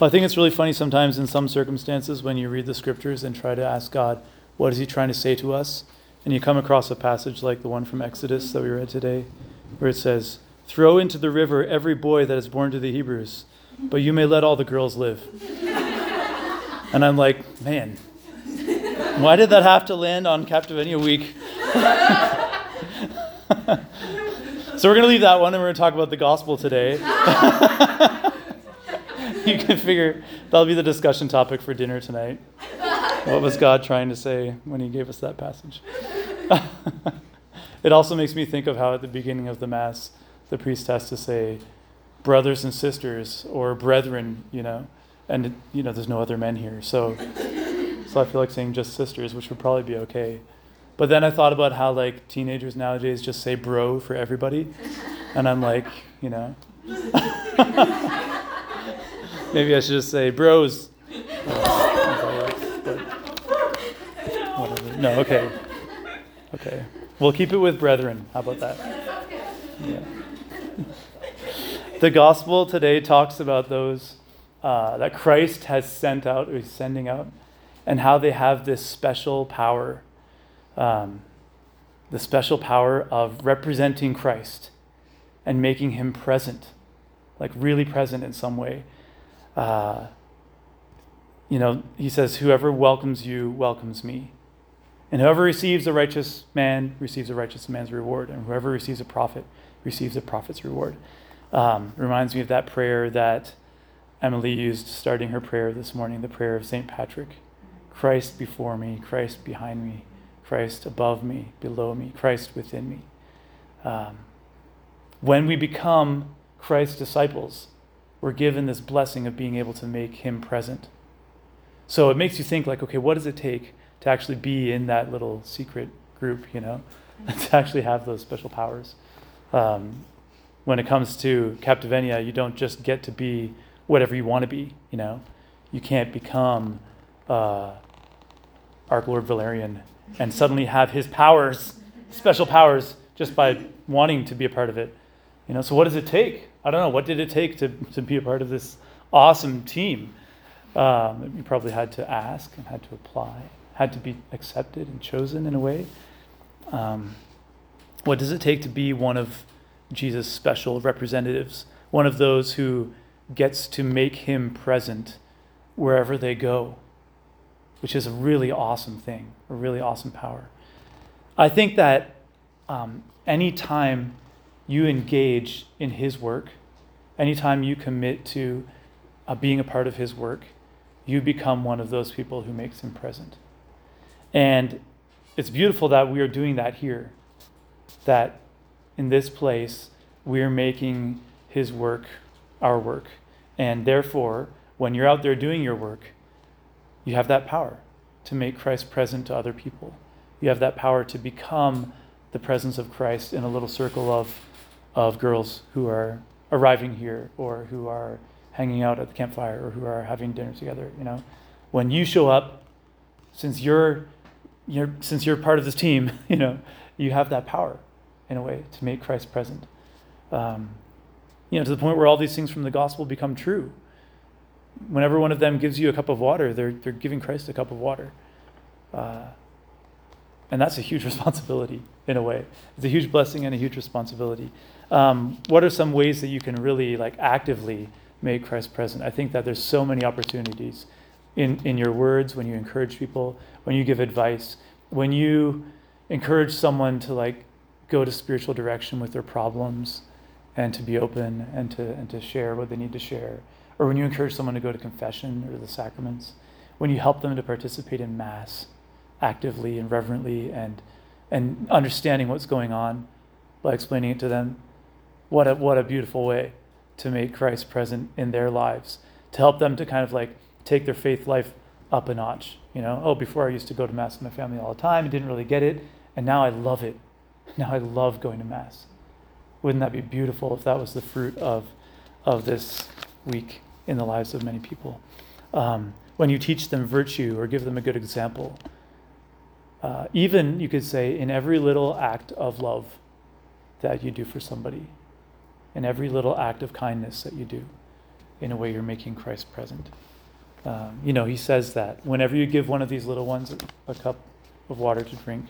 Well, I think it's really funny sometimes in some circumstances when you read the scriptures and try to ask God, what is he trying to say to us? And you come across a passage like the one from Exodus that we read today, where it says, throw into the river every boy that is born to the Hebrews, but you may let all the girls live. And I'm like, man, why did that have to land on Captivenia Week? So we're going to leave that one and we're going to talk about the gospel today. You can figure that'll be the discussion topic for dinner tonight. What was God trying to say when he gave us that passage? It also makes me think of how at the beginning of the Mass, the priest has to say, brothers and sisters, or brethren, and, there's no other men here. So I feel like saying just sisters, which would probably be okay. But then I thought about how, teenagers nowadays just say bro for everybody. And I'm like, maybe I should just say bros. No, okay. Okay. We'll keep it with brethren. How about that? Yeah. The gospel today talks about those that Christ has sent out, or he's sending out, and how they have this special power. The special power of representing Christ and making him present, really present in some way. He says, whoever welcomes you, welcomes me. And whoever receives a righteous man, receives a righteous man's reward. And whoever receives a prophet, receives a prophet's reward. Reminds me of that prayer that Emily used starting her prayer this morning, the prayer of St. Patrick. Christ before me, Christ behind me, Christ above me, below me, Christ within me. When we become Christ's disciples, we're given this blessing of being able to make him present. So it makes you think okay, what does it take to actually be in that little secret group, to actually have those special powers? When it comes to Captivenia, you don't just get to be whatever you want to be, You can't become Arch-Lord Valerian and suddenly have his powers, special powers, just by wanting to be a part of it. So what does it take? I don't know. What did it take to be a part of this awesome team? You probably had to ask and had to apply, had to be accepted and chosen in a way. What does it take to be one of Jesus' special representatives, one of those who gets to make him present wherever they go, which is a really awesome thing, a really awesome power. I think that any time you engage in his work, any time you commit to being a part of his work, you become one of those people who makes him present. And it's beautiful that we are doing that here, that in this place, we are making his work our work. And therefore, when you're out there doing your work, you have that power to make Christ present to other people. You have that power to become the presence of Christ in a little circle of girls who are arriving here or who are hanging out at the campfire or who are having dinner together. When you show up, since you're part of this team, you have that power in a way to make Christ present. To the point where all these things from the gospel become true. Whenever one of them gives you a cup of water, they're giving Christ a cup of water. And that's a huge responsibility in a way. It's a huge blessing and a huge responsibility. What are some ways that you can really actively make Christ present? I think that there's so many opportunities in your words, when you encourage people, when you give advice, when you encourage someone to go to spiritual direction with their problems and to be open and to share what they need to share. Or when you encourage someone to go to confession or the sacraments, when you help them to participate in Mass actively and reverently and understanding what's going on by explaining it to them, what a beautiful way to make Christ present in their lives, to help them to take their faith life up a notch. Before I used to go to Mass with my family all the time and didn't really get it, and now I love it. Now I love going to Mass. Wouldn't that be beautiful if that was the fruit of this week in the lives of many people? When you teach them virtue or give them a good example, even you could say in every little act of love that you do for somebody, in every little act of kindness that you do, in a way you're making Christ present. You know, he says that whenever you give one of these little ones a cup of water to drink,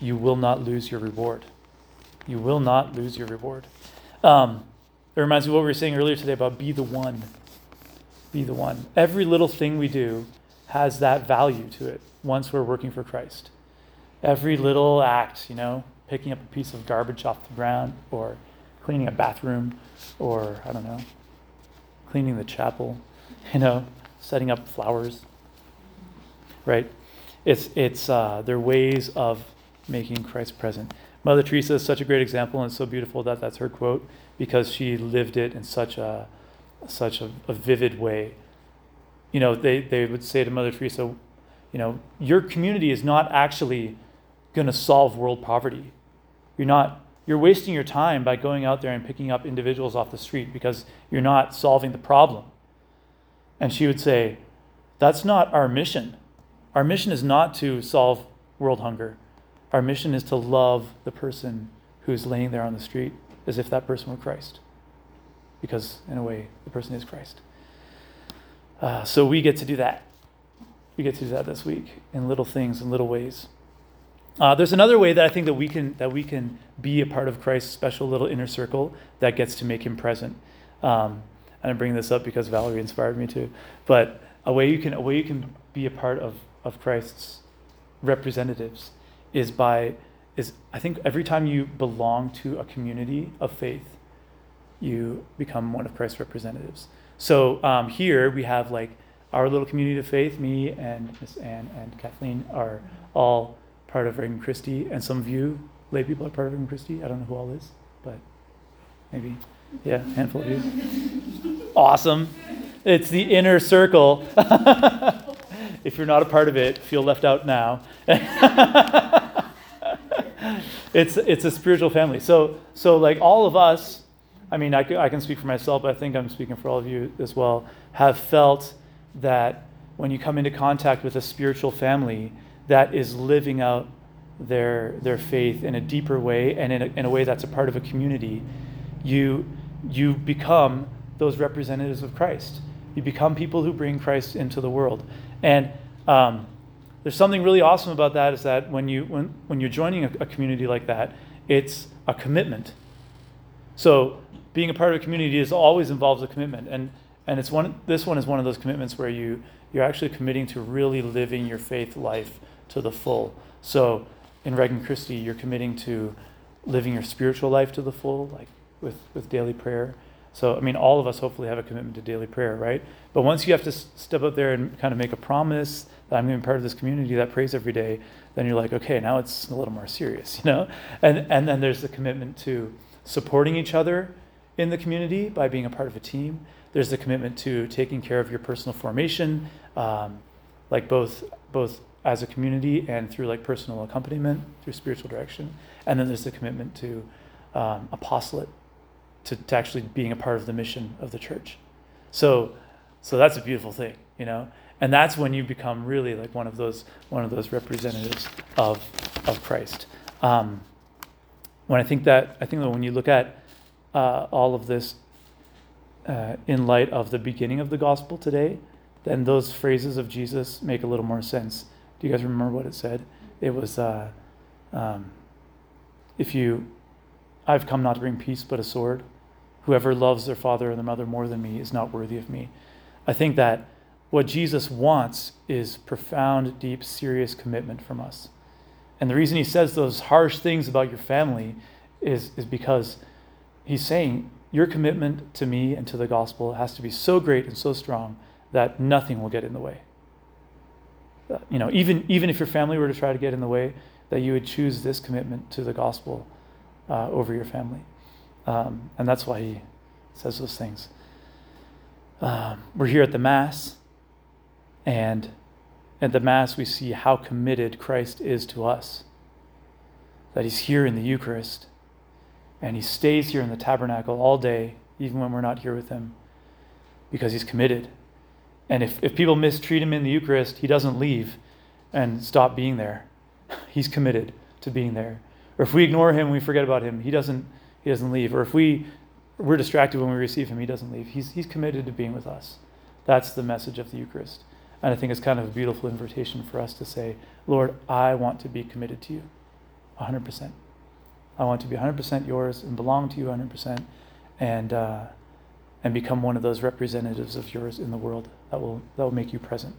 you will not lose your reward. You will not lose your reward. It reminds me of what we were saying earlier today about be the one. Be the one. Every little thing we do has that value to it once we're working for Christ. Every little act, you know, picking up a piece of garbage off the ground, or cleaning a bathroom, or, I don't know, cleaning the chapel, you know, setting up flowers, right? It's they're ways of making Christ present. Mother Teresa is such a great example, and it's so beautiful that that's her quote, because she lived it in such a vivid way. You know, they would say to Mother Teresa, you know, your community is not actually going to solve world poverty. You're wasting your time by going out there and picking up individuals off the street, because you're not solving the problem. And she would say, that's not our mission. Our mission is not to solve world hunger. Our mission is to love the person who's laying there on the street as if that person were Christ. Because, in a way, the person is Christ. So we get to do that. We get to do that this week in little things, in little ways. There's another way that I think that we can be a part of Christ's special little inner circle that gets to make him present. And I bring this up because Valerie inspired me to. But a way you can be a part of Christ's representatives is I think every time you belong to a community of faith, you become one of Christ's representatives. So here we have like our little community of faith. Me and Miss Anne and Kathleen are all part of Regnum Christi, and some of you lay people are part of Regnum Christi. I don't know who all is, but maybe, yeah, a handful of you. Awesome. It's the inner circle. If you're not a part of it, feel left out now. It's a spiritual family. So like all of us, I mean, I can speak for myself, but I think I'm speaking for all of you as well, have felt that when you come into contact with a spiritual family that is living out their faith in a deeper way, and in a way that's a part of a community, you become those representatives of Christ. You become people who bring Christ into the world. And there's something really awesome about that, is that when you're joining a community like that, it's a commitment. So being a part of a community is always involves a commitment, and it's one. This one is one of those commitments where you're actually committing to really living your faith life to the full. So in Regan Christie, you're committing to living your spiritual life to the full, like with daily prayer. So, I mean, all of us hopefully have a commitment to daily prayer, right? But once you have to step up there and kind of make a promise that I'm going to be part of this community that prays every day, then you're like, okay, now it's a little more serious, you know? And then there's the commitment to supporting each other in the community by being a part of a team. There's the commitment to taking care of your personal formation, like both as a community and through like personal accompaniment, through spiritual direction. And then there's the commitment to apostolate, to actually being a part of the mission of the church. So that's a beautiful thing, you know? And that's when you become really like one of those representatives of Christ. I think that when you look at all of this in light of the beginning of the gospel today, then those phrases of Jesus make a little more sense. Do you guys remember what it said? It was, I've come not to bring peace but a sword. Whoever loves their father or their mother more than me is not worthy of me. I think that what Jesus wants is profound, deep, serious commitment from us. And the reason he says those harsh things about your family is because he's saying, your commitment to me and to the gospel has to be so great and so strong that nothing will get in the way. You know, even if your family were to try to get in the way, that you would choose this commitment to the gospel over your family. And that's why he says those things. We're here at the Mass, and at the Mass we see how committed Christ is to us. That he's here in the Eucharist, and he stays here in the tabernacle all day, even when we're not here with him, because he's committed. And if people mistreat him in the Eucharist, he doesn't leave and stop being there. He's committed to being there. Or if we ignore him, we forget about him, he doesn't leave. Or if we We're distracted when we receive him. He doesn't leave. He's committed to being with us. That's the message of the Eucharist. And I think it's kind of a beautiful invitation for us to say, Lord, I want to be committed to you 100%. I want to be 100% yours and belong to you 100% and become one of those representatives of yours in the world that will make you present.